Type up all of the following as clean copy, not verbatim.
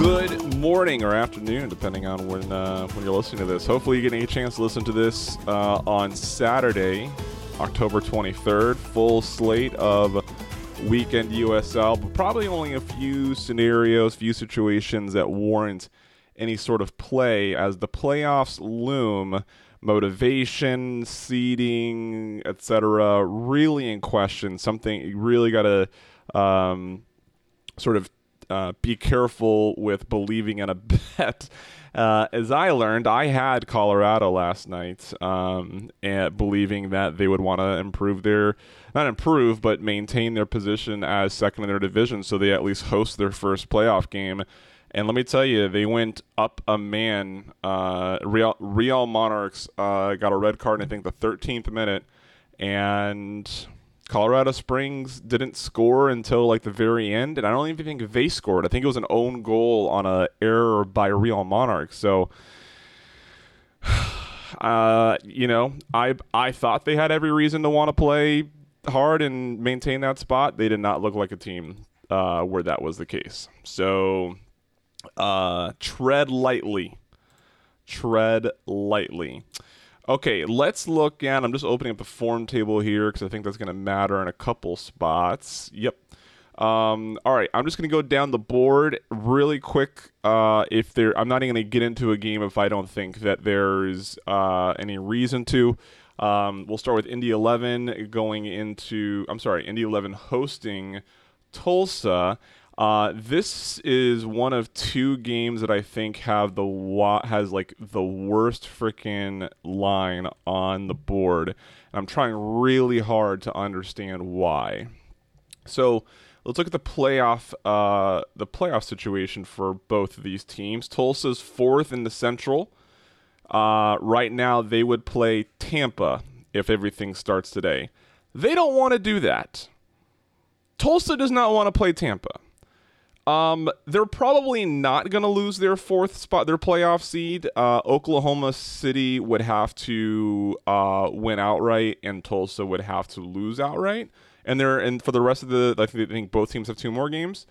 Good morning or afternoon, depending on when you're listening to this. Hopefully you're getting a chance to listen to this on Saturday, October 23rd. Full slate of weekend USL, but probably only a few scenarios, few situations that warrant any sort of play as the playoffs loom. Motivation, seeding, etc., really in question. Something you really got to be careful with believing in a bet. As I learned, I had Colorado last night, and believing that they would want to maintain their position as second in their division, so they at least host their first playoff game. And let me tell you, they went up a man. Real Monarchs got a red card in, I think, the 13th minute, and Colorado Springs didn't score until like the very end, and I don't even think they scored. I think it was an own goal on an error by Real Monarchs. So, I thought they had every reason to want to play hard and maintain that spot. They did not look like a team where that was the case. So, tread lightly. Okay, let's look at, I'm just opening up the form table here because I think that's going to matter in a couple spots. Yep. All right, I'm just going to go down the board really quick. I'm not even going to get into a game if I don't think that there's any reason to. We'll start with Indy 11 hosting Tulsa. This is one of two games that I think has the worst freaking line on the board. And I'm trying really hard to understand why. So let's look at the playoff situation for both of these teams. Tulsa's fourth in the Central. Right now they would play Tampa if everything starts today. They don't want to do that. Tulsa does not want to play Tampa. They're probably not going to lose their fourth spot, their playoff seed. Oklahoma City would have to win outright, and Tulsa would have to lose outright. And for the rest of I think both teams have two more games.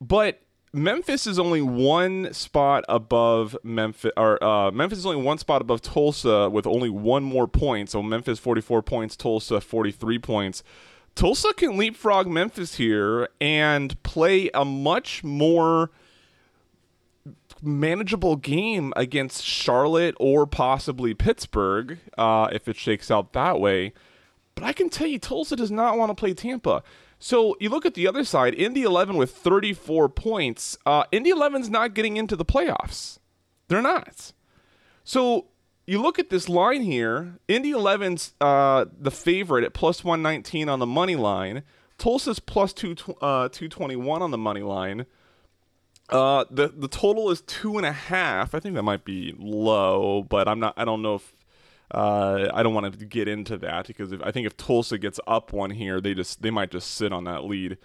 But Memphis is only one spot above Tulsa with only one more point. So Memphis 44 points, Tulsa 43 points. Tulsa can leapfrog Memphis here and play a much more manageable game against Charlotte or possibly Pittsburgh if it shakes out that way. But I can tell you, Tulsa does not want to play Tampa. So you look at the other side, Indy 11 with 34 points. Indy 11's not getting into the playoffs. They're not. So you look at this line here, Indy 11's the favorite at plus 119 on the money line. Tulsa's plus 221 on the money line. The total is 2.5. I think that might be low, but I don't want to get into that because I think if Tulsa gets up one here, they might just sit on that lead.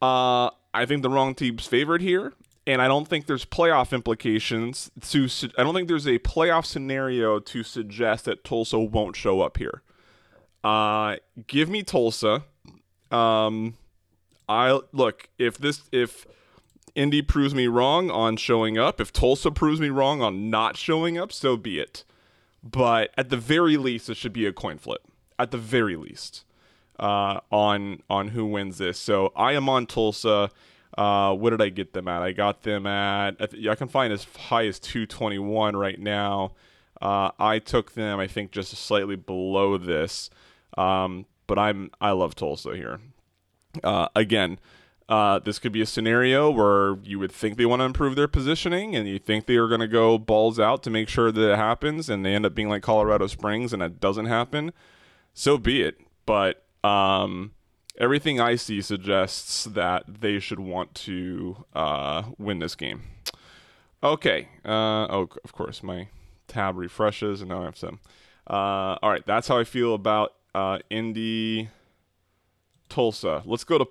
I think the wrong team's favored here. And I don't think there's playoff implications. I don't think there's a playoff scenario to suggest that Tulsa won't show up here. Give me Tulsa. If Indy proves me wrong on showing up, if Tulsa proves me wrong on not showing up, so be it. But at the very least, it should be a coin flip. At the very least, on who wins this. So I am on Tulsa. What did I get them at? I got them at, I can find as high as 221 right now. I took them, I think, just slightly below this. But I love Tulsa here. This could be a scenario where you would think they want to improve their positioning and you think they are going to go balls out to make sure that it happens and they end up being like Colorado Springs and that doesn't happen. So be it. But, everything I see suggests that they should want to win this game. Okay. Of course, my tab refreshes, and now I have some. All right, that's how I feel about Indy, Tulsa. Let's go to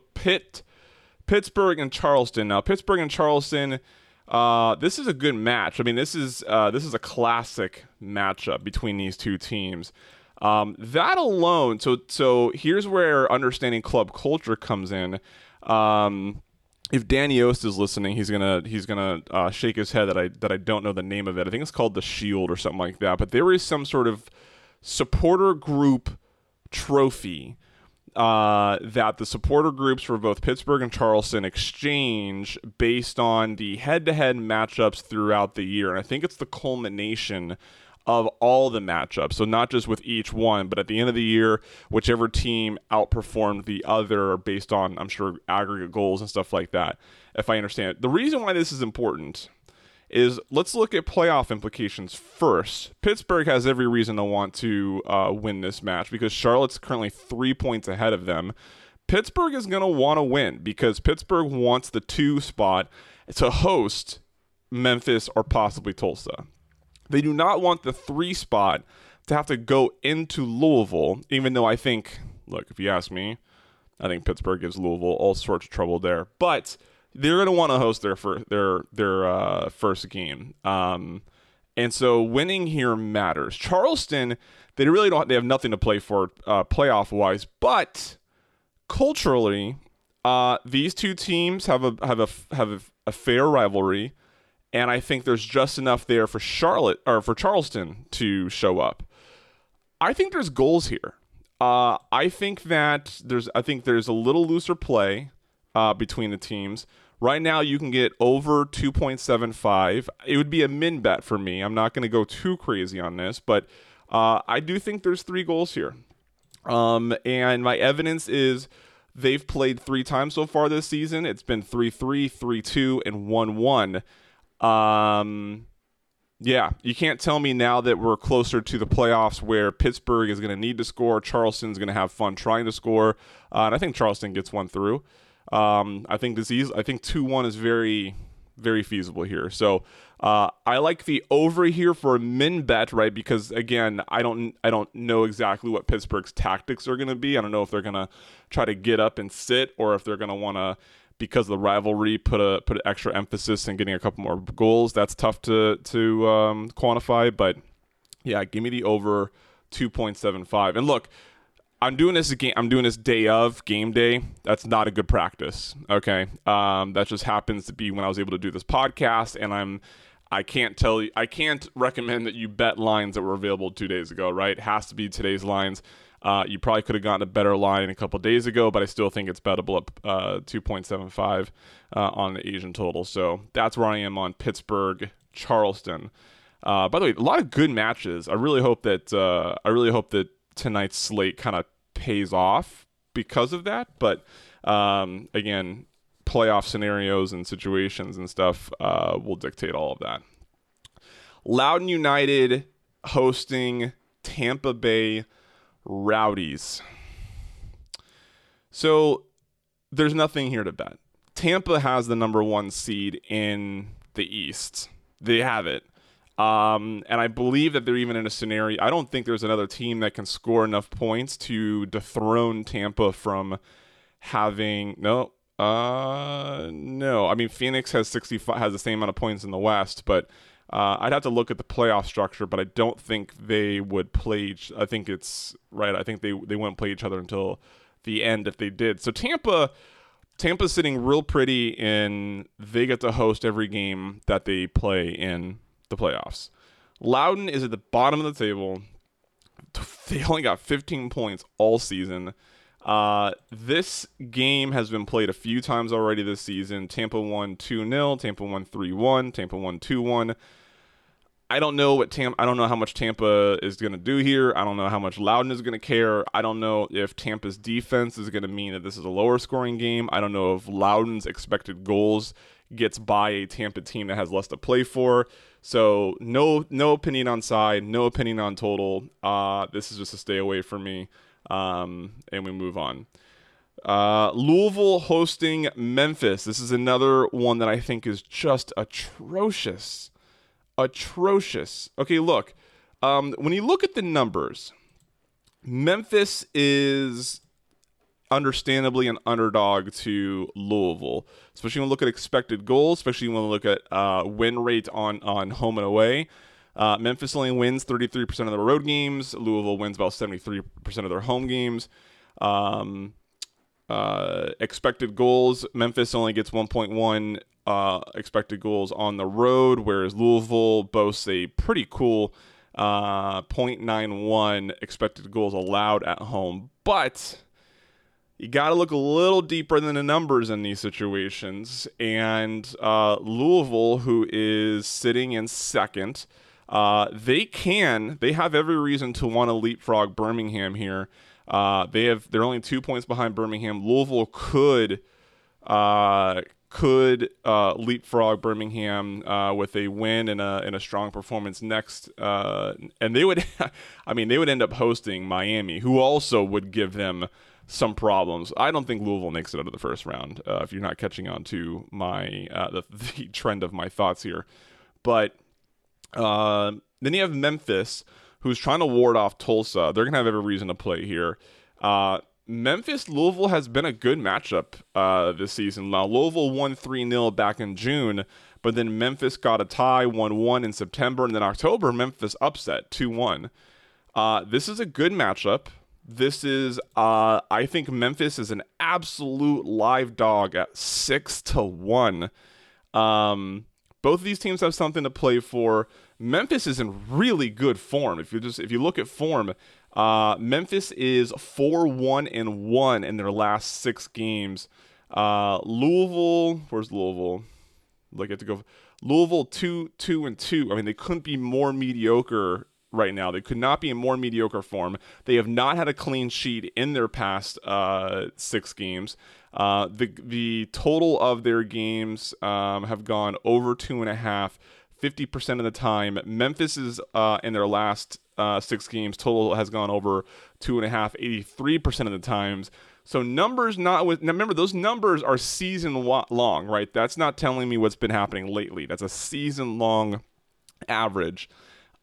Pittsburgh and Charleston. Now, Pittsburgh and Charleston, this is a good match. I mean, this is a classic matchup between these two teams. That alone, so here's where understanding club culture comes in. if Danny Ost is listening, he's gonna shake his head that I don't know the name of it. I think it's called the Shield or something like that. But there is some sort of supporter group trophy that the supporter groups for both Pittsburgh and Charleston exchange based on the head-to-head matchups throughout the year. And I think it's the culmination of all the matchups. So not just with each one, but at the end of the year, whichever team outperformed the other based on, I'm sure, aggregate goals and stuff like that, if I understand it. The reason why this is important is let's look at playoff implications first. Pittsburgh has every reason to want to win this match because Charlotte's currently 3 points ahead of them. Pittsburgh is going to want to win because Pittsburgh wants the 2 spot to host Memphis or possibly Tulsa. They do not want the 3 spot to have to go into Louisville, even though I think, look, if you ask me, I think Pittsburgh gives Louisville all sorts of trouble there. But they're going to want to host their first game. And so winning here matters. Charleston, they really don't. They have nothing to play for playoff-wise. But culturally, these two teams have a fair rivalry. And I think there's just enough there for Charlotte or for Charleston to show up. I think there's goals here. I think there's a little looser play between the teams. Right now, you can get over 2.75. It would be a min bet for me. I'm not going to go too crazy on this, but I do think there's 3 goals here. And my evidence is they've played 3 times so far this season. It's been 3-3, 3-2, and 1-1. Yeah, you can't tell me now that we're closer to the playoffs where Pittsburgh is going to need to score. Charleston's going to have fun trying to score. And I think Charleston gets one through. I think 2-1 is very, very feasible here. So, I like the over here for a min bet, right? Because again, I don't know exactly what Pittsburgh's tactics are going to be. I don't know if they're going to try to get up and sit or if they're going to want to, because of the rivalry, put an extra emphasis in getting a couple more goals. That's tough to quantify, but yeah, give me the over 2.75. And look, I'm doing this day of game day. That's not a good practice. Okay, that just happens to be when I was able to do this podcast, and I can't recommend that you bet lines that were available 2 days ago. Right, it has to be today's lines. You probably could have gotten a better line a couple days ago, but I still think it's bettable at 2.75 on the Asian total. So that's where I am on Pittsburgh, Charleston. By the way, a lot of good matches. I really hope that tonight's slate kind of pays off because of that. But again, playoff scenarios and situations and stuff will dictate all of that. Loudoun United hosting Tampa Bay Rowdies. So there's nothing here to bet. Tampa has the #1 seed in the East. They have it. And I believe that they're even in a scenario. I don't think there's another team that can score enough points to dethrone Tampa from having no. I mean, Phoenix has 65, has the same amount of points in the West, but I'd have to look at the playoff structure, but I don't think they would play each. I think it's right. I think they wouldn't play each other until the end if they did. So Tampa's sitting real pretty, and they get to host every game that they play in the playoffs. Loudoun is at the bottom of the table. They only got 15 points all season. This game has been played a few times already this season. Tampa won 2-0. Tampa won 3-1. Tampa won 2-1. I don't know how much Tampa is going to do here. I don't know how much Loudoun is going to care. I don't know if Tampa's defense is going to mean that this is a lower scoring game. I don't know if Loudoun's expected goals gets by a Tampa team that has less to play for. So no opinion on side, no opinion on total. This is just a stay away for me. And we move on. Louisville hosting Memphis. This is another one that I think is just atrocious. Atrocious. Okay, look. When you look at the numbers, Memphis is understandably an underdog to Louisville, especially when you look at expected goals, especially when you look at win rate on home and away. Memphis only wins 33% of their road games. Louisville wins about 73% of their home games. Expected goals, Memphis only gets 1.1 expected goals on the road, whereas Louisville boasts a pretty cool 0.91 expected goals allowed at home. But you got to look a little deeper than the numbers in these situations. And Louisville, who is sitting in second, they have every reason to want to leapfrog Birmingham here. They're only 2 points behind Birmingham. Louisville could leapfrog Birmingham with a win and a strong performance next. And they would, they would end up hosting Miami, who also would give them some problems. I don't think Louisville makes it out of the first round. If you're not catching on to my the trend of my thoughts here, but then you have Memphis, who's trying to ward off Tulsa. They're gonna have every reason to play here. Memphis, Louisville has been a good matchup this season. Now, Louisville won 3-0 back in June, but then Memphis got a tie 1-1 in September, and then October, Memphis upset 2-1. This is a good matchup. This is, I think Memphis is an absolute live dog at 6-1. Both of these teams have something to play for. Memphis is in really good form. If you look at form, Memphis is 4-1-1 in their last six games. Louisville, where's Louisville? Look, I have to go. Louisville 2-2-2. I mean, they couldn't be more mediocre right now. They could not be in more mediocre form. They have not had a clean sheet in their past six games. The total of their games have gone over 2.5. 50% of the time. Memphis is in their last six games, total has gone over 2.5, 83% of the times. So numbers not with, now remember those numbers are season long, right? That's not telling me what's been happening lately. That's a season long average.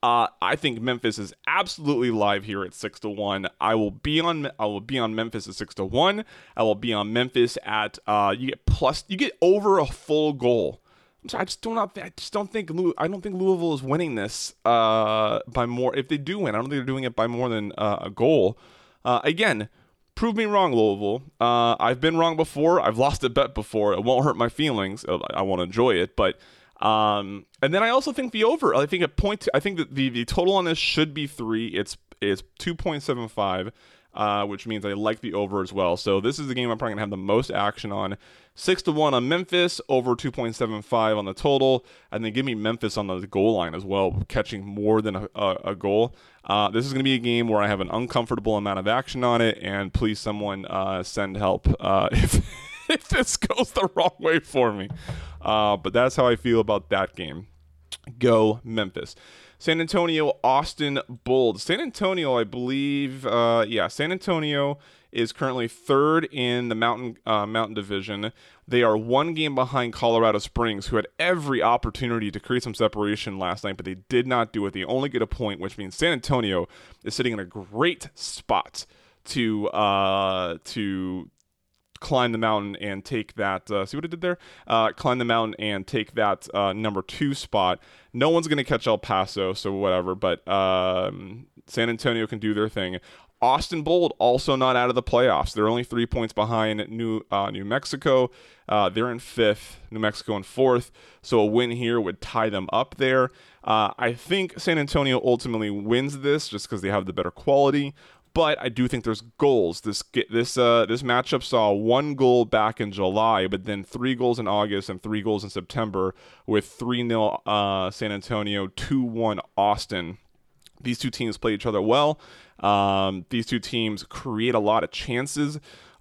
I think Memphis is absolutely live here at 6-1. I will be on Memphis at 6-1. I will be on Memphis at you get over a full goal. I don't think Louisville is winning this by more. If they do win, I don't think they're doing it by more than a goal. Again, prove me wrong, Louisville. I've been wrong before. I've lost a bet before. It won't hurt my feelings. I won't enjoy it. But and then I also think the over. I think that the total on this should be 3. It's 2.75. Which means I like the over as well. So this is the game I'm probably going to have the most action on. 6-1 on Memphis, over 2.75 on the total. And then give me Memphis on the goal line as well, catching more than a goal. This is going to be a game where I have an uncomfortable amount of action on it. And please, someone send help if this goes the wrong way for me. But that's how I feel about that game. Go Memphis. San Antonio, Austin Bold. San Antonio, I believe, San Antonio is currently third in the Mountain Division. They are one game behind Colorado Springs, who had every opportunity to create some separation last night, but they did not do it. They only get a point, which means San Antonio is sitting in a great spot to climb the mountain and take that see what I did there? Climb the mountain and take that number 2 spot. No one's going to catch El Paso, so whatever, but San Antonio can do their thing. Austin Bold also not out of the playoffs. They're only 3 points behind New Mexico. They're in 5th, New Mexico in 4th, so a win here would tie them up there. I think San Antonio ultimately wins this just because they have the better quality. But I do think there's goals. This matchup saw 1 goal back in July, but then 3 goals in August and 3 goals in September, with 3-0 San Antonio, 2-1 Austin. These two teams play each other well. These two teams create a lot of chances.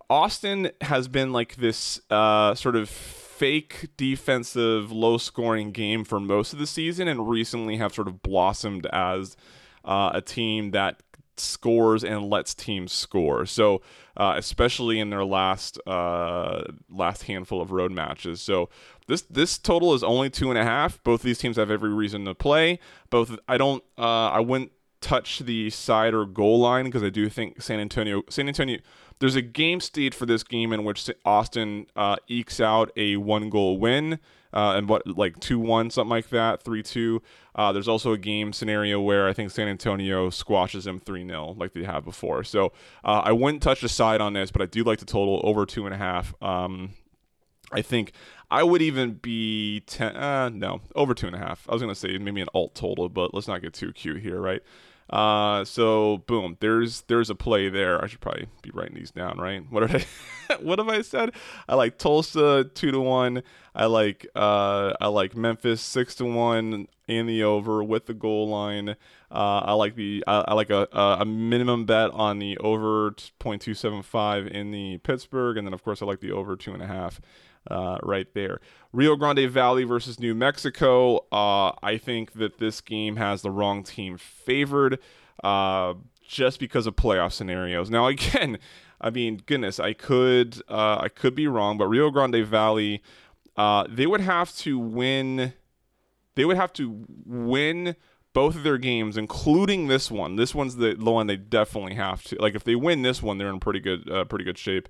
Austin has been like this sort of fake defensive, low-scoring game for most of the season, and recently have sort of blossomed as a team that scores and lets teams score. So especially in their last handful of road matches. So this total is only 2.5. Both of these teams have every reason to play. I wouldn't touch the side or goal line because I do think San Antonio. There's a game state for this game in which Austin ekes out a 1-goal win. and what, like 2-1, something like that, 3-2. There's also a game scenario where I think San Antonio squashes them 3-0 like they have before. So I wouldn't touch the side on this, but I do like the total over 2.5. I think I would even be over 2.5. I was going to say maybe an alt total, but let's not get too cute here, right? So boom, there's a play there. I should probably be writing these down, right? What have I said? I like Tulsa 2-1. I like Memphis 6-1 in the over with the goal line. I like a minimum bet on the over 0.275 in the Pittsburgh, and then of course I like the over 2.5. Right there. Rio Grande Valley versus New Mexico. I think that this game has the wrong team favored just because of playoff scenarios. Now, again, I mean, goodness, I could be wrong, but Rio Grande Valley, they would have to win both of their games, including this one. This one's the one they definitely have to. Like, if they win this one, they're in pretty good shape.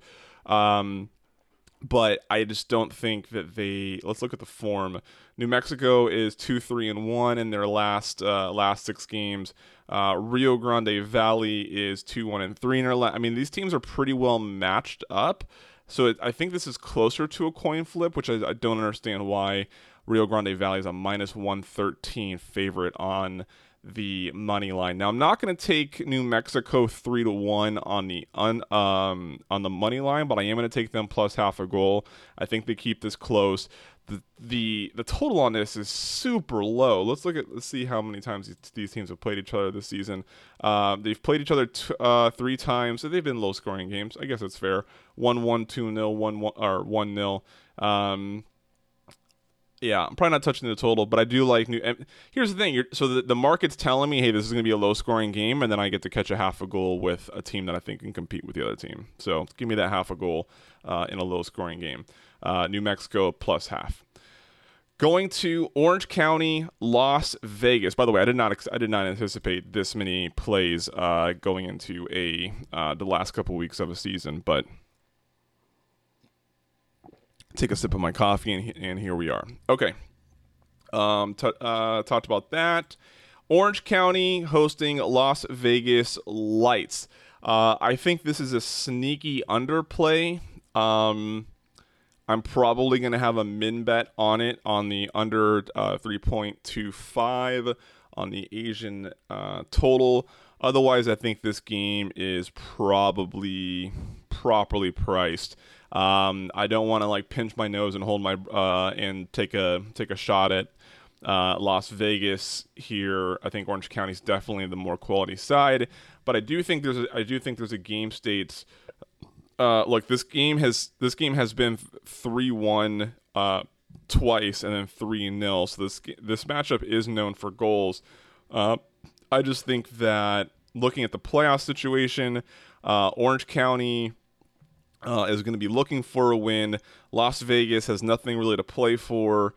But I just don't think that they. Let's look at the form. New Mexico is 2-3-1 in their last six games. Rio Grande Valley is 2-1-3 in their last. I mean, these teams are pretty well matched up. So I think this is closer to a coin flip, which I don't understand why Rio Grande Valley is a -113 favorite on the money line. Now I'm not going to take New Mexico 3-1 on the on the money line, but I am going to take them plus half a goal. I think they keep this close. The total on this is super low. Let's see how many times these teams have played each other this season. They've played each other three times, so they've been low scoring games. I guess that's fair. 1-1, 2-0, 1-1 or 1-0. Yeah, I'm probably not touching the total, but I do like new. And here's the thing: the market's telling me, hey, this is going to be a low-scoring game, and then I get to catch a half a goal with a team that I think can compete with the other team. So give me that half a goal in a low-scoring game. New Mexico plus half. Going to Orange County, Las Vegas. By the way, I did not anticipate this many plays going into the last couple weeks of a season, but. Take a sip of my coffee, and here we are. Okay. Talked about that. Orange County hosting Las Vegas Lights. I think this is a sneaky underplay. I'm probably going to have a min bet on it on the under 3.25 on the Asian total. Otherwise, I think this game is probably properly priced. I don't want to like pinch my nose and hold my and take a shot at Las Vegas here. I think Orange County's definitely the more quality side, but I do think there's a game states. Look, this game has been 3-1 twice and then 3-0. So this matchup is known for goals. I just think that looking at the playoff situation, Orange County. Is going to be looking for a win. Las Vegas has nothing really to play for.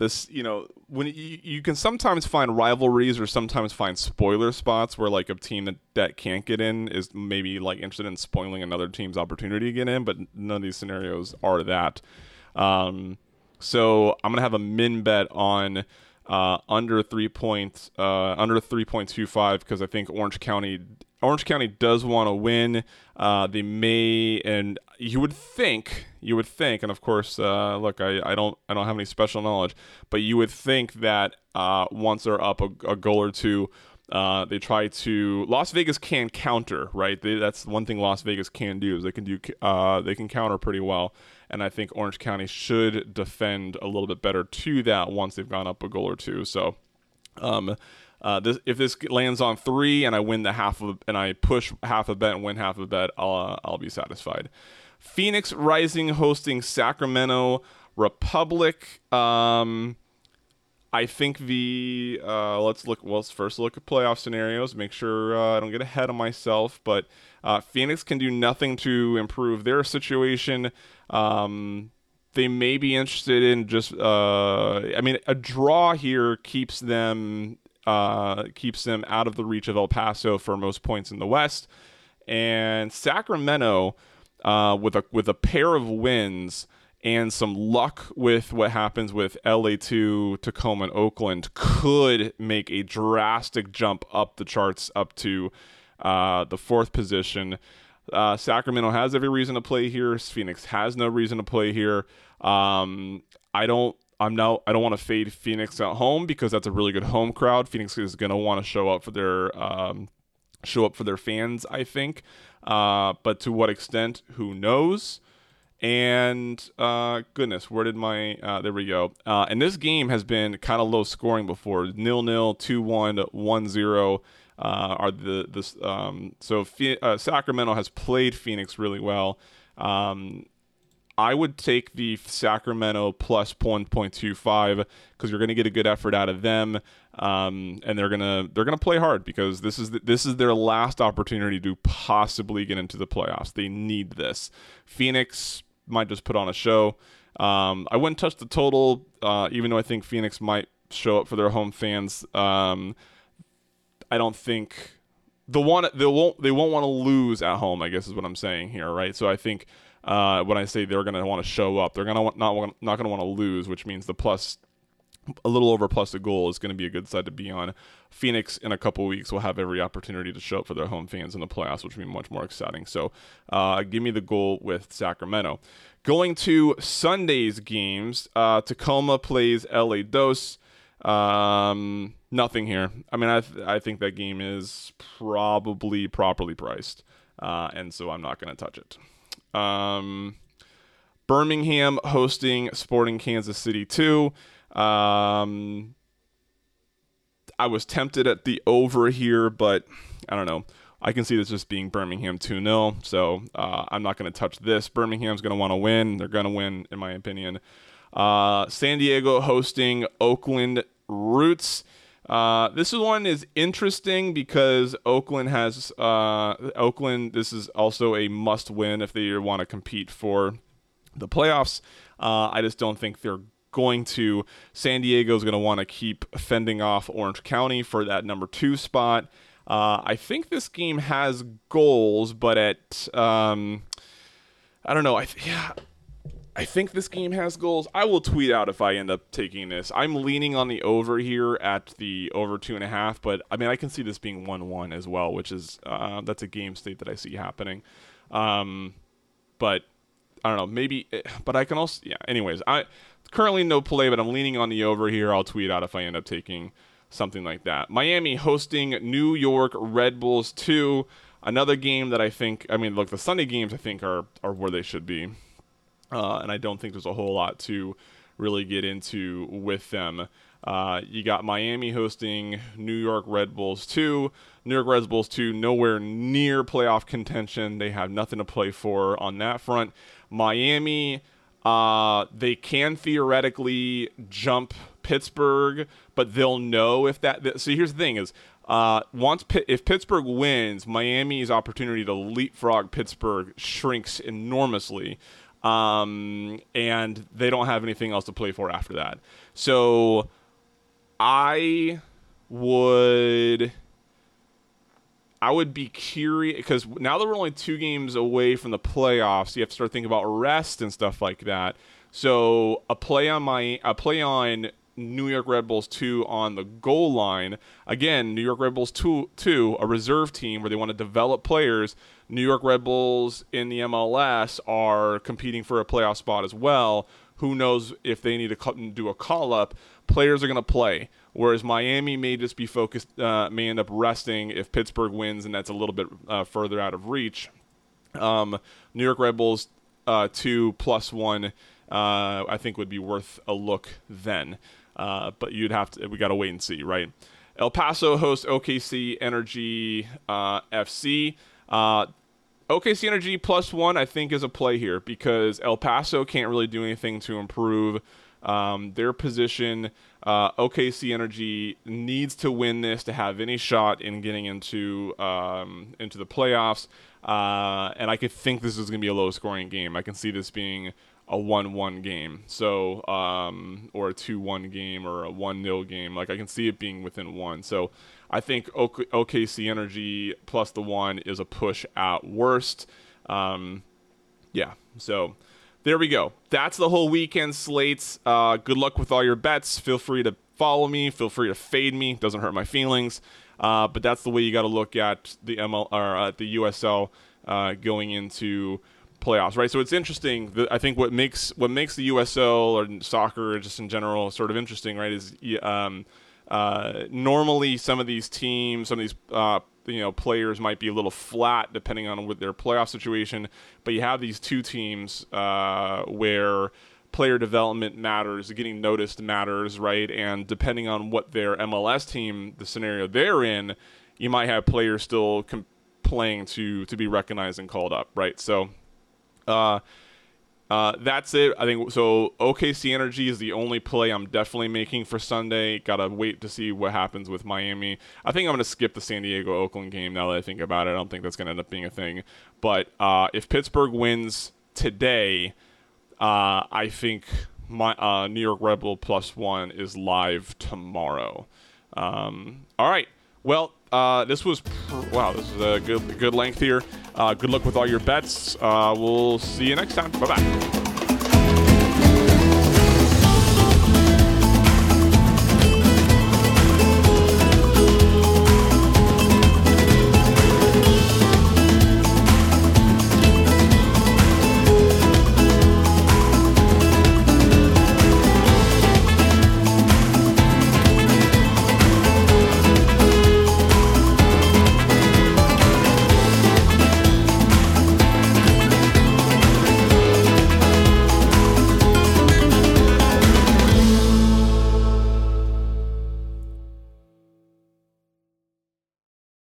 This, you know, when you can sometimes find rivalries or sometimes find spoiler spots where like a team that can't get in is maybe like interested in spoiling another team's opportunity to get in, but none of these scenarios are that. So I'm gonna have a min bet on under 3.25 because I think Orange County does want to win. They may, and you would think, and of course, look, I don't have any special knowledge, but you would think that once they're up a goal or two, they try to. Las Vegas can counter, right? That's one thing Las Vegas can do is they can counter pretty well, and I think Orange County should defend a little bit better to that once they've gone up a goal or two. So. If this lands on 3 and I win the half of, and I push half a bet and win half a bet, I'll be satisfied. Phoenix Rising hosting Sacramento Republic. I think let's look. Well, let's first look at playoff scenarios. Make sure I don't get ahead of myself. But Phoenix can do nothing to improve their situation. They may be interested in just. I mean, a draw here keeps them out of the reach of El Paso for most points in the West, and Sacramento with a pair of wins and some luck with what happens with LA2, Tacoma, and Oakland could make a drastic jump up the charts up to the fourth position. Sacramento has every reason to play here. Phoenix has no reason to play here. I don't want to fade Phoenix at home because that's a really good home crowd. Phoenix is going to want to show up for their fans, I think. But to what extent, who knows? And goodness, where did my there we go. And this game has been kind of low scoring before. 0-0, 2-1, 1-0 are Sacramento has played Phoenix really well. I would take the Sacramento plus 1.25 because you're going to get a good effort out of them, and they're gonna play hard because this is their last opportunity to possibly get into the playoffs. They need this. Phoenix might just put on a show. I wouldn't touch the total, even though I think Phoenix might show up for their home fans. I don't think they won't want to lose at home, I guess is what I'm saying here, right? So I think. When I say they're going to want to show up, they're going to not going to want to lose, which means the plus a little over plus a goal is going to be a good side to be on. Phoenix in a couple weeks will have every opportunity to show up for their home fans in the playoffs, which will be much more exciting. So give me the goal with Sacramento. Going to Sunday's games, Tacoma plays LA Dos. Nothing here. I mean, I think that game is probably properly priced, and so I'm not going to touch it. Birmingham hosting Sporting Kansas City 2. I was tempted at the over here, but I don't know. I can see this just being Birmingham 2-0, so I'm not going to touch this. Birmingham's going to want to win. They're going to win, in my opinion. San Diego hosting Oakland Roots. This one is interesting because Oakland has this is also a must win if they want to compete for the playoffs. I just don't think they're going to. San Diego is going to want to keep fending off Orange County for that number 2 spot. I think this game has goals, but at I don't know. I think this game has goals. I will tweet out if I end up taking this. I'm leaning on the over here at the over 2.5, but I mean, I can see this being 1-1 as well, which is that's a game state that I see happening. But I don't know, maybe. But I can also, yeah. Anyways, I currently no play, but I'm leaning on the over here. I'll tweet out if I end up taking something like that. Miami hosting New York Red Bulls 2. Another game that I think. I mean, look, the Sunday games I think are where they should be. And I don't think there's a whole lot to really get into with them. You got Miami hosting New York Red Bulls 2. New York Red Bulls 2, nowhere near playoff contention. They have nothing to play for on that front. Miami, they can theoretically jump Pittsburgh, but they'll know if that... So here's the thing is... if Pittsburgh wins, Miami's opportunity to leapfrog Pittsburgh shrinks enormously. And they don't have anything else to play for after that. So I would be curious because now that we're only 2 games away from the playoffs, you have to start thinking about rest and stuff like that. So a play on New York Red Bulls 2 on the goal line. Again, New York Red Bulls 2, a reserve team where they want to develop players. New York Red Bulls in the MLS are competing for a playoff spot as well. Who knows if they need to do a call-up. Players are going to play, whereas Miami may just be focused, may end up resting if Pittsburgh wins, and that's a little bit further out of reach. New York Red Bulls 2 plus 1, I think would be worth a look then. But we got to wait and see, right? El Paso hosts OKC Energy FC. OKC Energy plus 1, I think, is a play here because El Paso can't really do anything to improve their position. OKC Energy needs to win this to have any shot in getting into the playoffs. And I could think this is going to be a low-scoring game. I can see this being a 1-1 game, so or a 2-1 game or a 1-0 game. Like I can see it being within one. So I think OKC Energy plus the 1 is a push at worst. Yeah. So there we go. That's the whole weekend slates. Good luck with all your bets. Feel free to follow me. Feel free to fade me. Doesn't hurt my feelings. But that's the way you got to look at the ML or the USL going into playoffs, right? So it's interesting. I think what makes the USL or soccer just in general sort of interesting, right? Is normally some of these teams, players might be a little flat depending on what their playoff situation, but you have these two teams where player development matters, getting noticed matters, right? And depending on what their MLS team, the scenario they're in, you might have players still playing to be recognized and called up, right? So that's it. I think so. OKC Energy is the only play I'm definitely making for Sunday. Gotta wait to see what happens with Miami. I think I'm gonna skip the San Diego Oakland game now that I think about it. I don't think that's gonna end up being a thing. But if Pittsburgh wins today, I think my New York Red Bull +1 is live tomorrow. All right. Well, this was this was a good length here. Good luck with all your bets. We'll see you next time. Bye-bye.